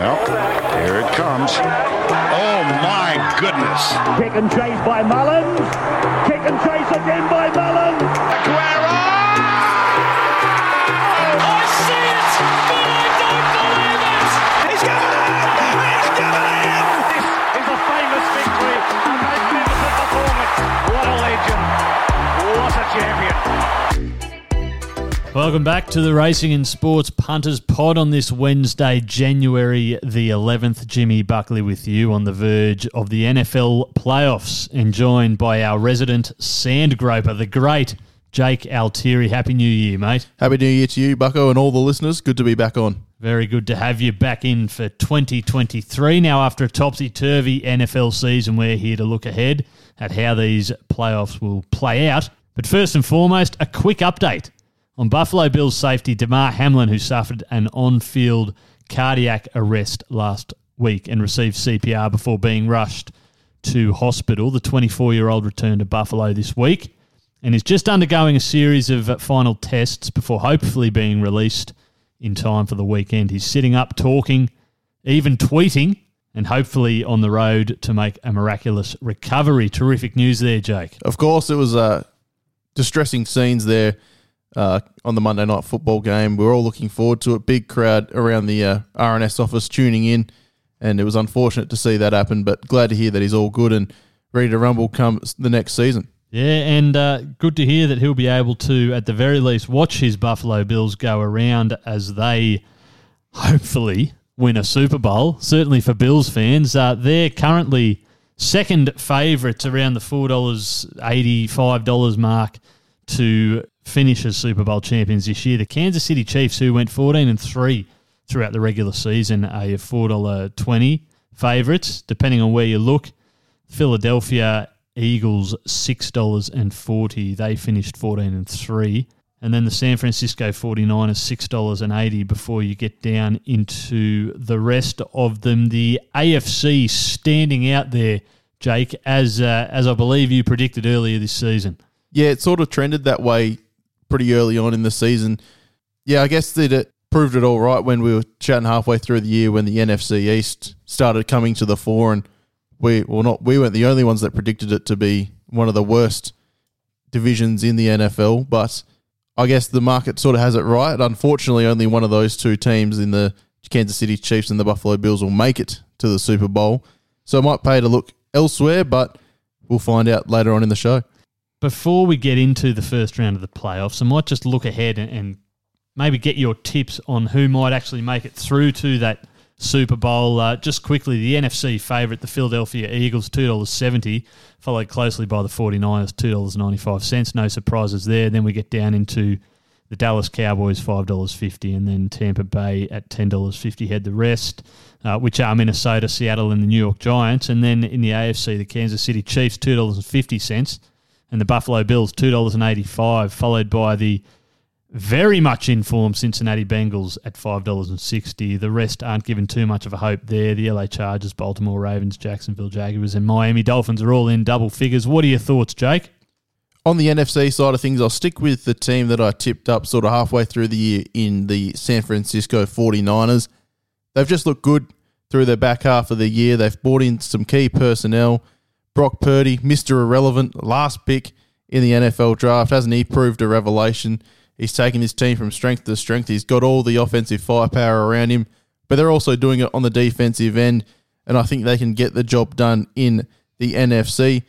Well, here it comes. Oh, my goodness. Kick and chase by Mullins. Kick and chase again by Mullins. Aguero! Oh, I see it, but I don't believe it. He's coming in! He's coming in! This is a famous victory. A magnificent performance. What a legend. What a champion. Welcome back to the Racing and Sports Punters Pod on this Wednesday, January the 11th. Jimmy Buckley with you on the verge of the NFL playoffs and joined by our resident sand groper, the great Jake Altieri. Happy New Year, mate. Happy New Year to you, Bucko, and all the listeners. Good to be back on. Very good to have you back in for 2023. Now, after a topsy-turvy NFL season, we're here to look ahead at how these playoffs will play out. But first and foremost, a quick update on Buffalo Bills safety Damar Hamlin, who suffered an on-field cardiac arrest last week and received CPR before being rushed to hospital. The 24-year-old returned to Buffalo this week and is just undergoing a series of final tests before hopefully being released in time for the weekend. He's sitting up, talking, even tweeting, and hopefully on the road to make a miraculous recovery. Terrific news there, Jake. Of course, it was distressing scenes there. On the Monday night football game. We were all looking forward to it. Big crowd around the RNS office tuning in, and it was unfortunate to see that happen, but glad to hear that he's all good and ready to rumble come the next season. Yeah, and good to hear that he'll be able to, at the very least, watch his Buffalo Bills go around as they hopefully win a Super Bowl, certainly for Bills fans. They're currently second favourites around the $4.80, $5 mark to finish as Super Bowl champions this year. The Kansas City Chiefs, who went 14-3 throughout the regular season, are your $4.20 favourites, depending on where you look. Philadelphia Eagles, $6.40. They finished 14-3. And then the San Francisco 49ers, $6.80 before you get down into the rest of them. The AFC standing out there, Jake, as I believe you predicted earlier this season. Yeah, it sort of trended that way pretty early on in the season. Yeah, I guess that it proved it all right when we were chatting halfway through the year when the NFC East started coming to the fore, and we weren't the only ones that predicted it to be one of the worst divisions in the NFL, but I guess the market sort of has it right. Unfortunately, only one of those two teams, in the Kansas City Chiefs and the Buffalo Bills, will make it to the Super Bowl. So it might pay to look elsewhere, but we'll find out later on in the show. Before we get into the first round of the playoffs, I might just look ahead and maybe get your tips on who might actually make it through to that Super Bowl. Just quickly, the NFC favourite, the Philadelphia Eagles, $2.70, followed closely by the 49ers, $2.95. No surprises there. Then we get down into the Dallas Cowboys, $5.50, and then Tampa Bay at $10.50 head the rest, which are Minnesota, Seattle, and the New York Giants. And then in the AFC, the Kansas City Chiefs, $2.50. And the Buffalo Bills, $2.85, followed by the very much in-form Cincinnati Bengals at $5.60. The rest aren't given too much of a hope there. The LA Chargers, Baltimore Ravens, Jacksonville Jaguars, and Miami Dolphins are all in double figures. What are your thoughts, Jake? On the NFC side of things, I'll stick with the team that I tipped up sort of halfway through the year in the San Francisco 49ers. They've just looked good through their back half of the year. They've brought in some key personnel. Brock Purdy, Mr. Irrelevant, last pick in the NFL draft. Hasn't he proved a revelation? He's taken his team from strength to strength. He's got all the offensive firepower around him, but they're also doing it on the defensive end, and I think they can get the job done in the NFC.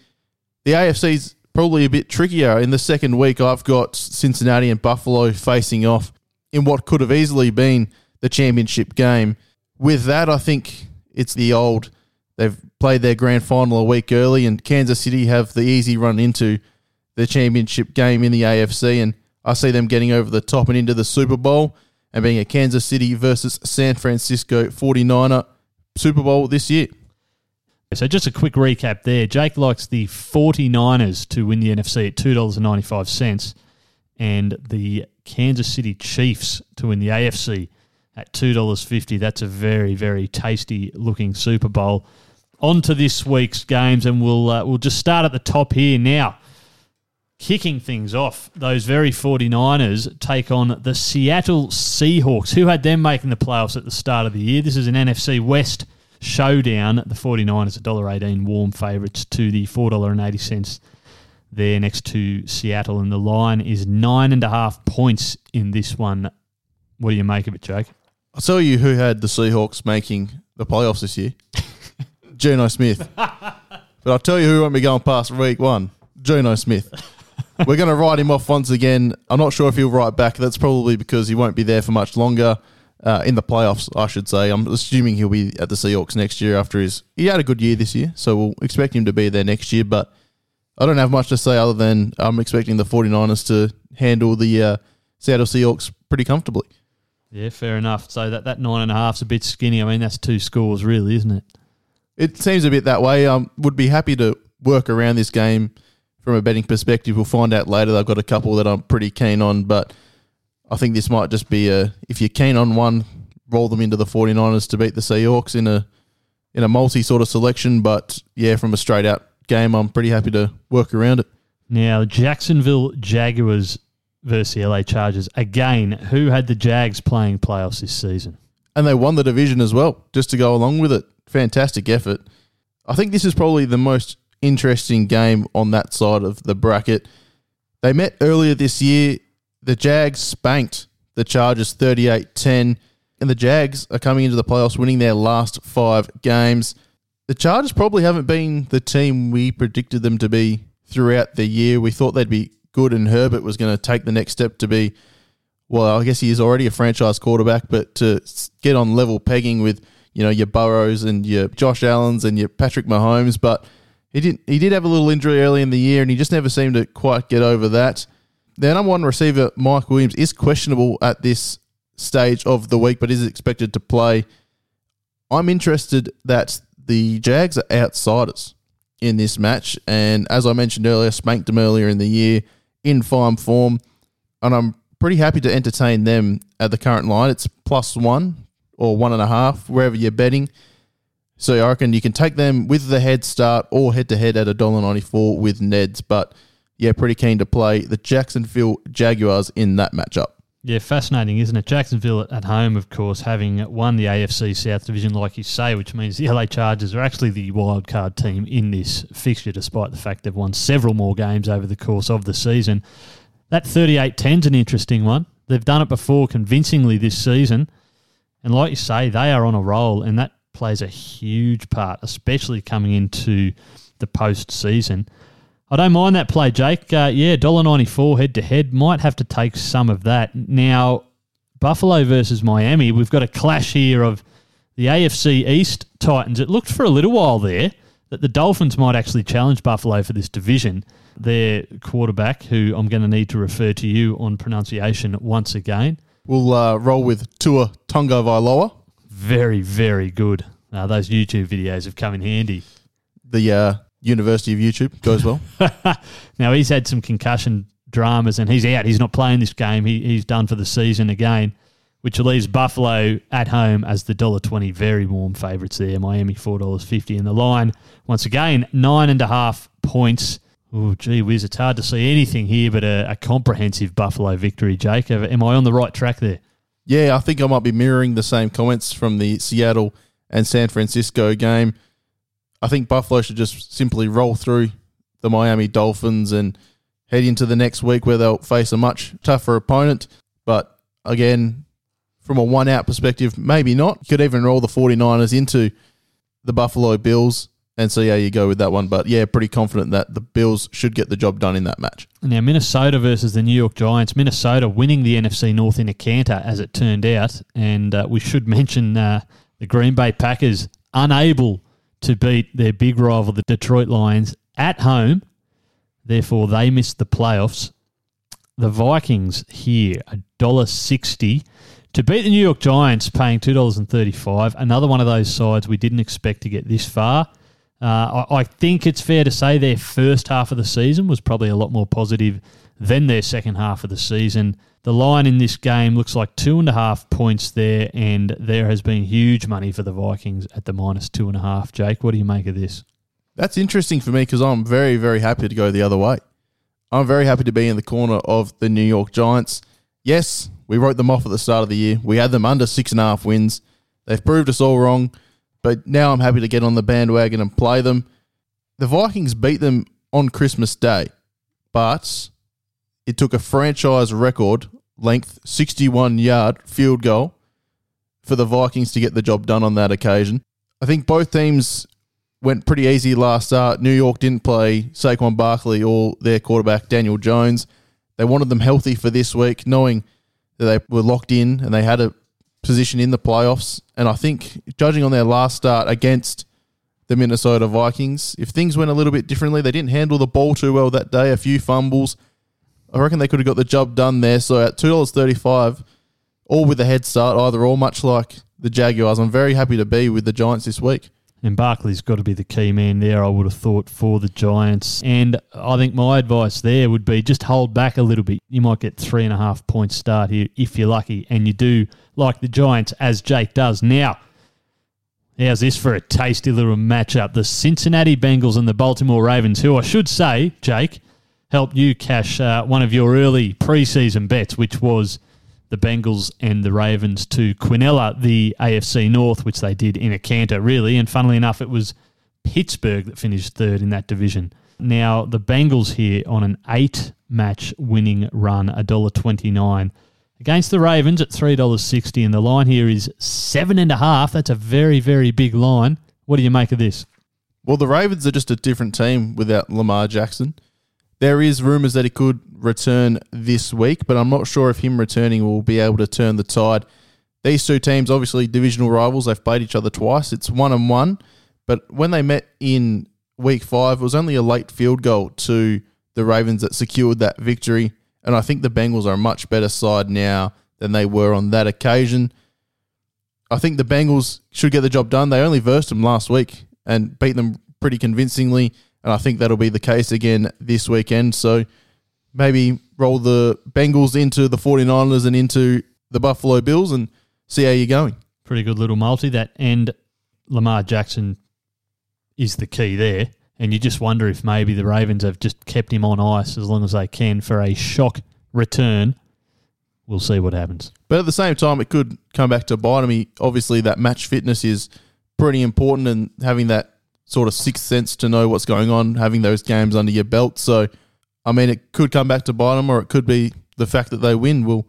The AFC's probably a bit trickier. In the second week, I've got Cincinnati and Buffalo facing off in what could have easily been the championship game. With that, I think it's the old... They've played their grand final a week early, and Kansas City have the easy run into the championship game in the AFC, and I see them getting over the top and into the Super Bowl and being a Kansas City versus San Francisco 49er Super Bowl this year. So just a quick recap there. Jake likes the 49ers to win the NFC at $2.95 and the Kansas City Chiefs to win the AFC at $2.50. That's a very, very tasty-looking Super Bowl. On to this week's games, and we'll just start at the top here now. Kicking things off, those very 49ers take on the Seattle Seahawks, who had them making the playoffs at the start of the year. This is an NFC West showdown. The 49ers, $1.18 warm favourites to the $4.80 there next to Seattle. And the line is 9.5 points in this one. What do you make of it, Jake? I'll tell you who had the Seahawks making the playoffs this year. Geno Smith. But I'll tell you who won't be going past week one. Geno Smith. We're going to write him off once again. I'm not sure if he'll write back. That's probably because he won't be there for much longer in the playoffs, I should say. I'm assuming he'll be at the Seahawks next year after his... He had a good year this year, so we'll expect him to be there next year. But I don't have much to say other than I'm expecting the 49ers to handle the Seattle Seahawks pretty comfortably. Yeah, fair enough. So that 9.5's a bit skinny. I mean, that's two scores really, isn't it? It seems a bit that way. Would be happy to work around this game. From a betting perspective, we'll find out later. They've got a couple that I'm pretty keen on, but I think this might just be a, if you're keen on one, roll them into the 49ers to beat the Seahawks in a multi sort of selection. But yeah, from a straight out game, I'm pretty happy to work around it. Now, Jacksonville Jaguars versus the LA Chargers. Again, who had the Jags playing playoffs this season? And they won the division as well, just to go along with it. Fantastic effort. I think this is probably the most interesting game on that side of the bracket. They met earlier this year. The Jags spanked the Chargers 38-10, and the Jags are coming into the playoffs winning their last 5 games. The Chargers probably haven't been the team we predicted them to be throughout the year. We thought they'd be good, and Herbert was going to take the next step to be, well, I guess he is already a franchise quarterback, but to get on level pegging with, you know, your Burrows and your Josh Allens and your Patrick Mahomes, but he did have a little injury early in the year, and he just never seemed to quite get over that. Their number one receiver, Mike Williams, is questionable at this stage of the week, but is expected to play. I'm interested that the Jags are outsiders in this match, and as I mentioned earlier, spanked them earlier in the year in fine form, and I'm pretty happy to entertain them at the current line. It's +1 or 1.5, wherever you're betting. So I reckon you can take them with the head start or head-to-head at $1.94 with Neds. But, yeah, pretty keen to play the Jacksonville Jaguars in that matchup. Yeah, fascinating, isn't it? Jacksonville at home, of course, having won the AFC South Division, like you say, which means the LA Chargers are actually the wildcard team in this fixture, despite the fact they've won several more games over the course of the season. That 38-10's an interesting one. They've done it before convincingly this season. And like you say, they are on a roll, and that plays a huge part, especially coming into the postseason. I don't mind that play, Jake. Yeah, $1.94 head-to-head. Might have to take some of that. Now, Buffalo versus Miami, we've got a clash here of the AFC East Titans. It looked for a little while there that the Dolphins might actually challenge Buffalo for this division. Their quarterback, who I'm going to need to refer to you on pronunciation once again. We'll roll with Tua Tongo-Vailoa. Very, very good. Those YouTube videos have come in handy. The University of YouTube goes well. Now, he's had some concussion dramas and he's out. He's not playing this game. He's done for the season again, which leaves Buffalo at home as the $1.20 very warm favourites there. Miami, $4.50 in the line. Once again, 9.5 points. Oh, gee whiz, it's hard to see anything here but a comprehensive Buffalo victory, Jake. Am I on the right track there? Yeah, I think I might be mirroring the same comments from the Seattle and San Francisco game. I think Buffalo should just simply roll through the Miami Dolphins and head into the next week where they'll face a much tougher opponent. But again, from a one-out perspective, maybe not. You could even roll the 49ers into the Buffalo Bills and see how you go with that one. But yeah, pretty confident that the Bills should get the job done in that match. Now, Minnesota versus the New York Giants. Minnesota winning the NFC North in a canter, as it turned out. And we should mention the Green Bay Packers unable to beat their big rival, the Detroit Lions, at home. Therefore, they missed the playoffs. The Vikings here, $1.60. To beat the New York Giants, paying $2.35. Another one of those sides we didn't expect to get this far. I think it's fair to say their first half of the season was probably a lot more positive than their second half of the season. The line in this game looks like 2.5 points there, and there has been huge money for the Vikings at the -2.5. Jake, what do you make of this? That's interesting for me because I'm very, very happy to go the other way. I'm very happy to be in the corner of the New York Giants. Yes, we wrote them off at the start of the year. We had them under 6.5 wins. They've proved us all wrong, but now I'm happy to get on the bandwagon and play them. The Vikings beat them on Christmas Day, but it took a franchise record length 61-yard field goal for the Vikings to get the job done on that occasion. I think both teams went pretty easy last start. New York didn't play Saquon Barkley or their quarterback Daniel Jones. They wanted them healthy for this week, knowing that they were locked in and they had a position in the playoffs. And I think, judging on their last start against the Minnesota Vikings, if things went a little bit differently, they didn't handle the ball too well that day, a few fumbles, I reckon they could have got the job done there. So at $2.35, all with a head start, either or, much like the Jaguars, I'm very happy to be with the Giants this week. And Barkley's got to be the key man there, I would have thought, for the Giants. And I think my advice there would be just hold back a little bit. You might get 3.5 point start here if you're lucky, and you do like the Giants, as Jake does. Now, how's this for a tasty little matchup? The Cincinnati Bengals and the Baltimore Ravens, who I should say, Jake, helped you cash one of your early preseason bets, which was the Bengals and the Ravens to Quinella, the AFC North, which they did in a canter, really. And funnily enough, it was Pittsburgh that finished third in that division. Now, the Bengals here on an 8-match winning run, $1.29 against the Ravens at $3.60. And the line here is 7.5. That's a very, very big line. What do you make of this? Well, the Ravens are just a different team without Lamar Jackson. There is rumours that he could return this week, but I'm not sure if him returning will be able to turn the tide. These two teams, obviously divisional rivals, they've played each other twice. It's 1-1, but when they met in week 5, it was only a late field goal to the Ravens that secured that victory, and I think the Bengals are a much better side now than they were on that occasion. I think the Bengals should get the job done. They only versed them last week and beat them pretty convincingly. And I think that'll be the case again this weekend. So maybe roll the Bengals into the 49ers and into the Buffalo Bills and see how you're going. Pretty good little multi that. And Lamar Jackson is the key there. And you just wonder if maybe the Ravens have just kept him on ice as long as they can for a shock return. We'll see what happens. But at the same time, it could come back to bite him. Obviously, that match fitness is pretty important, and having that sort of sixth sense to know what's going on, having those games under your belt. So, I mean, it could come back to bite them, or it could be the fact that they win. We'll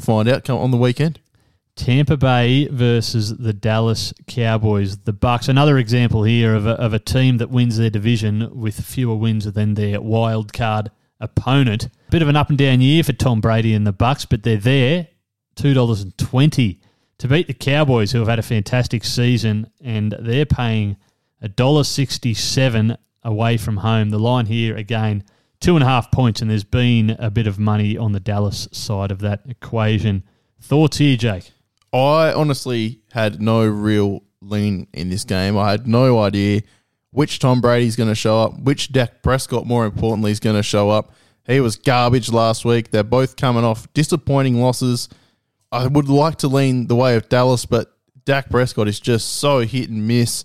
find out on the weekend. Tampa Bay versus the Dallas Cowboys, the Bucks. Another example here of a team that wins their division with fewer wins than their wild card opponent. Bit of an up and down year for Tom Brady and the Bucks, but they're there, $2.20 to beat the Cowboys, who have had a fantastic season, and they're paying $1.67 away from home. The line here, again, 2.5 points, and there's been a bit of money on the Dallas side of that equation. Thoughts here, Jake? I honestly had no real lean in this game. I had no idea which Tom Brady's going to show up, which Dak Prescott, more importantly, is going to show up. He was garbage last week. They're both coming off disappointing losses. I would like to lean the way of Dallas, but Dak Prescott is just so hit and miss.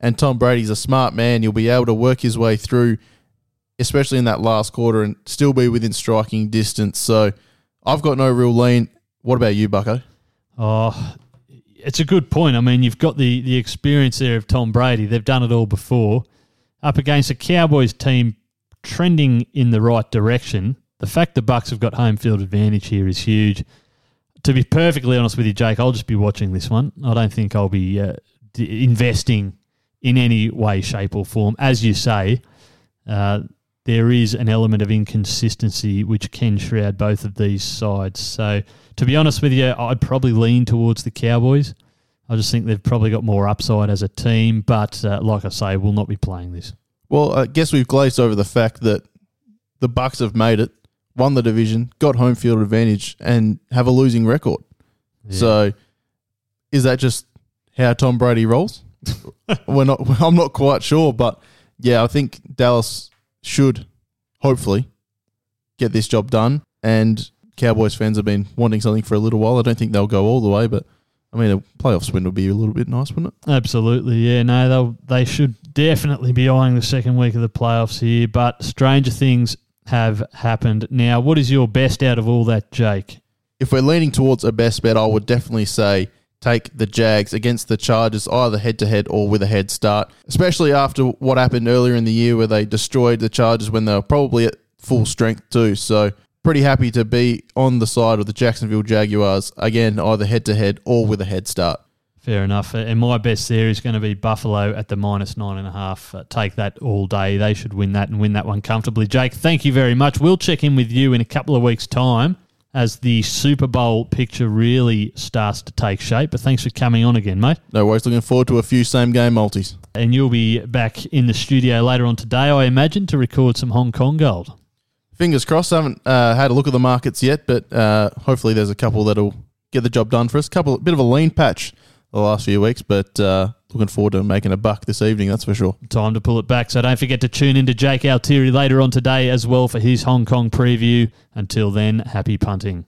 And Tom Brady's a smart man. He'll be able to work his way through, especially in that last quarter, and still be within striking distance. So I've got no real lean. What about you, Bucko? Oh, it's a good point. I mean, you've got the experience there of Tom Brady. They've done it all before. Up against a Cowboys team trending in the right direction. The fact the Bucks have got home field advantage here is huge. To be perfectly honest with you, Jake, I'll just be watching this one. I don't think I'll be investing in any way, shape or form. As you say, there is an element of inconsistency which can shroud both of these sides. So to be honest with you, I'd probably lean towards the Cowboys. I just think they've probably got more upside as a team, but like I say, we'll not be playing this. Well, I guess we've glazed over the fact that the Bucks have made it, won the division, got home field advantage, and have a losing record. Yeah. So is that just how Tom Brady rolls? I'm not quite sure, but yeah, I think Dallas should hopefully get this job done. And Cowboys fans have been wanting something for a little while. I don't think they'll go all the way, but I mean, a playoff win would be a little bit nice, wouldn't it? Absolutely, yeah. No, they should definitely be eyeing the second week of the playoffs here. But stranger things have happened. Now, what is your best out of all that, Jake? If we're leaning towards a best bet, I would definitely say take the Jags against the Chargers, either head-to-head or with a head start, especially after what happened earlier in the year where they destroyed the Chargers when they were probably at full strength too. So pretty happy to be on the side of the Jacksonville Jaguars, again, either head-to-head or with a head start. Fair enough. And my best there is going to be Buffalo at the -9.5. Take that all day. They should win that and win that one comfortably. Jake, thank you very much. We'll check in with you in a couple of weeks' time as the Super Bowl picture really starts to take shape. But thanks for coming on again, mate. No worries. Looking forward to a few same-game multis. And you'll be back in the studio later on today, I imagine, to record some Hong Kong gold. Fingers crossed. I haven't had a look at the markets yet, but hopefully there's a couple that'll get the job done for us. Bit of a lean patch the last few weeks, but looking forward to making a buck this evening, that's for sure. Time to pull it back. So don't forget to tune in to Jake Altieri later on today as well for his Hong Kong preview. Until then, happy punting.